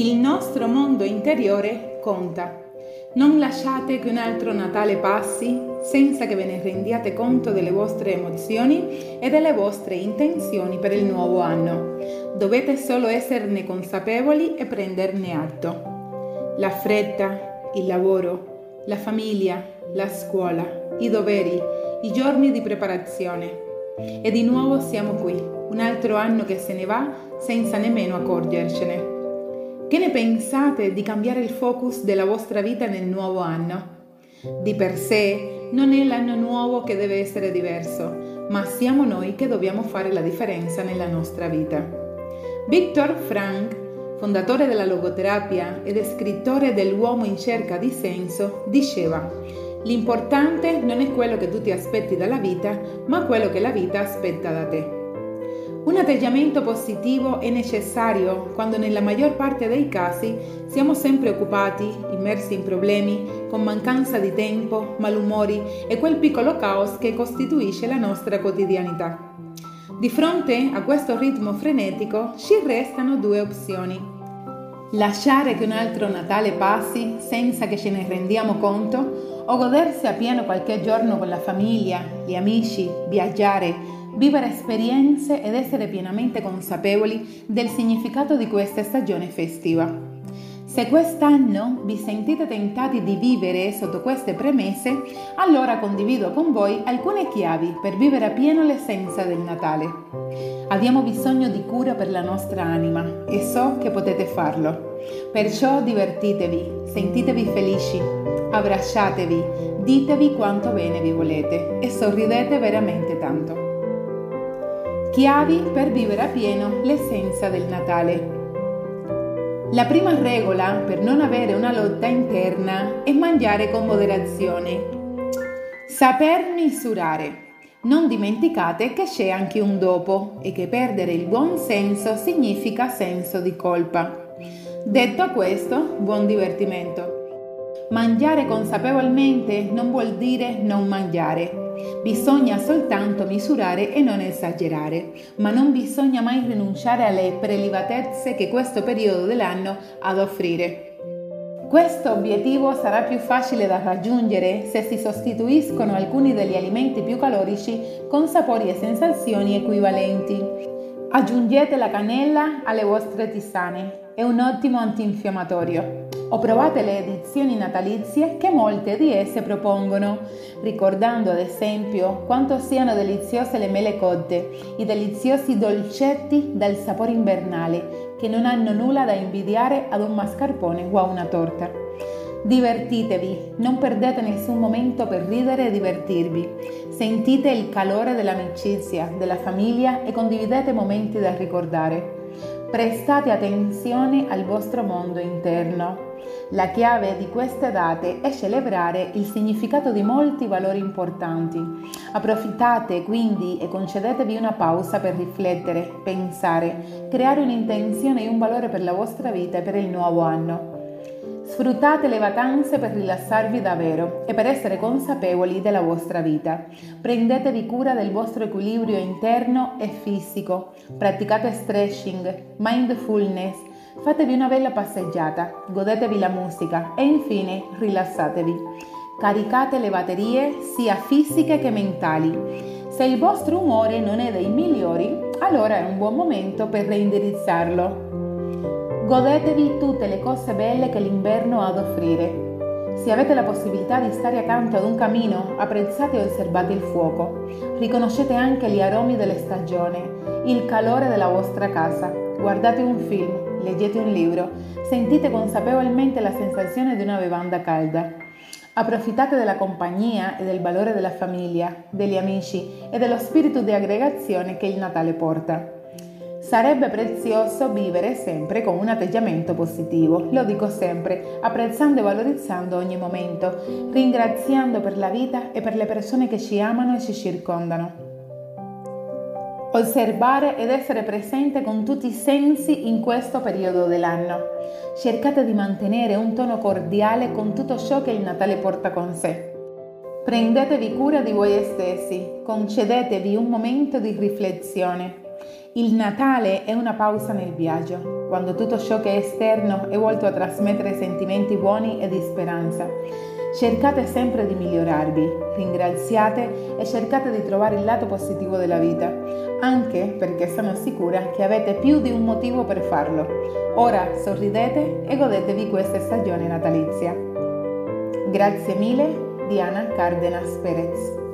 Il nostro mondo interiore conta. Non lasciate che un altro Natale passi senza che ve ne rendiate conto delle vostre emozioni e delle vostre intenzioni per il nuovo anno. Dovete solo esserne consapevoli e prenderne atto. La fretta, il lavoro, la famiglia, la scuola, i doveri, i giorni di preparazione. E di nuovo siamo qui, un altro anno che se ne va senza nemmeno accorgercene. Che ne pensate di cambiare il focus della vostra vita nel nuovo anno? Di per sé non è l'anno nuovo che deve essere diverso, ma siamo noi che dobbiamo fare la differenza nella nostra vita. Viktor Frankl, fondatore della logoterapia ed scrittore dell'Uomo in cerca di senso, diceva: l'importante non è quello che tu ti aspetti dalla vita, ma quello che la vita aspetta da te. Un atteggiamento positivo è necessario quando nella maggior parte dei casi siamo sempre occupati, immersi in problemi, con mancanza di tempo, malumori e quel piccolo caos che costituisce la nostra quotidianità. Di fronte a questo ritmo frenetico ci restano due opzioni. Lasciare che un altro Natale passi senza che ce ne rendiamo conto o godersi appieno qualche giorno con la famiglia, gli amici, viaggiare, vivere esperienze ed essere pienamente consapevoli del significato di questa stagione festiva. Se quest'anno vi sentite tentati di vivere sotto queste premesse, allora condivido con voi alcune chiavi per vivere appieno l'essenza del Natale. Abbiamo bisogno di cura per la nostra anima e so che potete farlo. Perciò divertitevi, sentitevi felici, abbracciatevi, ditevi quanto bene vi volete e sorridete veramente tanto. Chiavi per vivere appieno l'essenza del Natale. La prima regola per non avere una lotta interna è mangiare con moderazione. Saper misurare. Non dimenticate che c'è anche un dopo e che perdere il buon senso significa senso di colpa. Detto questo, buon divertimento. Mangiare consapevolmente non vuol dire non mangiare. Bisogna soltanto misurare e non esagerare, ma non bisogna mai rinunciare alle prelibatezze che questo periodo dell'anno ha ad offrire. Questo obiettivo sarà più facile da raggiungere se si sostituiscono alcuni degli alimenti più calorici con sapori e sensazioni equivalenti. Aggiungete la cannella alle vostre tisane, è un ottimo antinfiammatorio. O provate le edizioni natalizie che molte di esse propongono, ricordando ad esempio quanto siano deliziose le mele cotte, i deliziosi dolcetti dal sapore invernale, che non hanno nulla da invidiare ad un mascarpone o a una torta. Divertitevi, non perdete nessun momento per ridere e divertirvi. Sentite il calore dell'amicizia, della famiglia e condividete momenti da ricordare. Prestate attenzione al vostro mondo interno. La chiave di queste date è celebrare il significato di molti valori importanti. Approfittate quindi e concedetevi una pausa per riflettere, pensare, creare un'intenzione e un valore per la vostra vita e per il nuovo anno. Sfruttate le vacanze per rilassarvi davvero e per essere consapevoli della vostra vita. Prendetevi cura del vostro equilibrio interno e fisico. Praticate stretching, mindfulness, fatevi una bella passeggiata, godetevi la musica e infine rilassatevi. Caricate le batterie sia fisiche che mentali. Se il vostro umore non è dei migliori, allora è un buon momento per reindirizzarlo. Godetevi tutte le cose belle che l'inverno ha ad offrire. Se avete la possibilità di stare accanto ad un camino, apprezzate e osservate il fuoco. Riconoscete anche gli aromi della stagione, il calore della vostra casa. Guardate un film. Leggete un libro, sentite consapevolmente la sensazione di una bevanda calda. Approfittate della compagnia e del valore della famiglia, degli amici e dello spirito di aggregazione che il Natale porta. Sarebbe prezioso vivere sempre con un atteggiamento positivo, lo dico sempre, apprezzando e valorizzando ogni momento, ringraziando per la vita e per le persone che ci amano e ci circondano. Osservare ed essere presente con tutti i sensi in questo periodo dell'anno. Cercate di mantenere un tono cordiale con tutto ciò che il Natale porta con sé. Prendetevi cura di voi stessi, concedetevi un momento di riflessione. Il Natale è una pausa nel viaggio, quando tutto ciò che è esterno è volto a trasmettere sentimenti buoni e di speranza. Cercate sempre di migliorarvi, ringraziate e cercate di trovare il lato positivo della vita, anche perché sono sicura che avete più di un motivo per farlo. Ora sorridete e godetevi questa stagione natalizia. Grazie mille, Diana Cardenas Perez.